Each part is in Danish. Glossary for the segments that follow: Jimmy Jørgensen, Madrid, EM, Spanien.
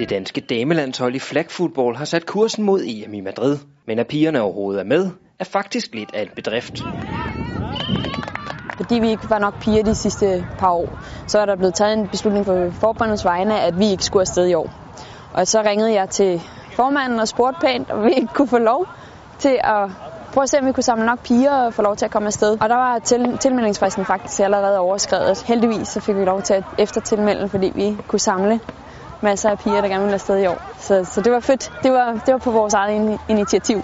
Det danske damelandshold i flag football har sat kursen mod EM i Madrid. Men at pigerne overhovedet er med, er faktisk lidt af en bedrift. Fordi vi ikke var nok piger de sidste par år, så er der blevet taget en beslutning for forbundets vegne, at vi ikke skulle afsted i år. Og så ringede jeg til formanden og spurgte pænt, om vi ikke kunne få lov til at prøve at se, om vi kunne samle nok piger og få lov til at komme afsted. Og der var tilmeldingsfristen faktisk allerede overskredet. Heldigvis så fik vi lov til at eftertilmelde, fordi vi kunne samle masser af piger, der gerne ville afsted i år. Så det var fedt. Det var på vores eget initiativ.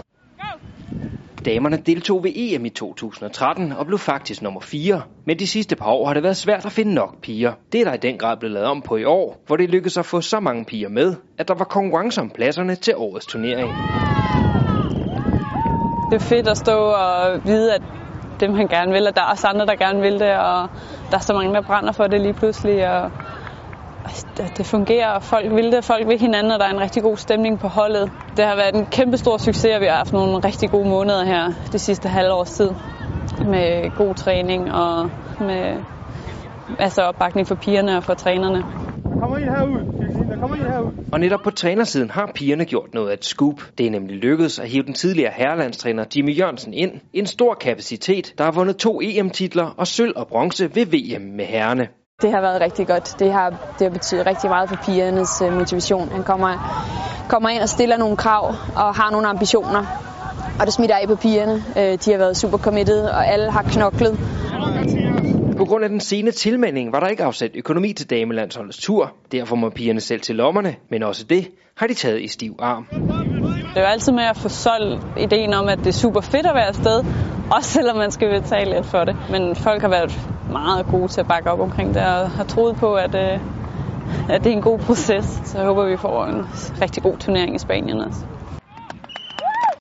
Damerne deltog ved EM i 2013 og blev faktisk nummer 4. Men de sidste par år har det været svært at finde nok piger. Det er der i den grad blevet lavet om på i år, hvor det lykkedes at få så mange piger med, at der var konkurrence om pladserne til årets turnering. Det er fedt at stå og vide, at det man gerne vil, og der er også andre, der gerne vil det, og der er så mange, der brænder for det lige pludselig. Det fungerer, og folk vil det, folk vil hinanden, og der er en rigtig god stemning på holdet. Det har været en kæmpe stor succes, og vi har haft nogle rigtig gode måneder her det sidste halve års tid. Med god træning og med opbakning for pigerne og for trænerne. Der kommer en herud. Og netop på trænersiden har pigerne gjort noget af et scoop. Det er nemlig lykkedes at hive den tidligere herrelandstræner Jimmy Jørgensen ind. En stor kapacitet, der har vundet 2 EM-titler og sølv og bronze ved VM med herrene. Det har været rigtig godt. Det har betydet rigtig meget for pigernes motivation. Han kommer ind og stiller nogle krav og har nogle ambitioner. Og det smitter af på pigerne. De har været super committed, og alle har knoklet. På grund af den sene tilmelding var der ikke afsat økonomi til damelandsholdets tur. Derfor må pigerne selv til lommerne, men også det har de taget i stiv arm. Det er jo altid med at få solgt ideen om, at det er super fedt at være afsted. Også selvom man skal betale lidt for det. Men folk har været meget gode til at bakke op omkring det, og har troet på, at det er en god proces. Så håber vi får en rigtig god turnering i Spanien også.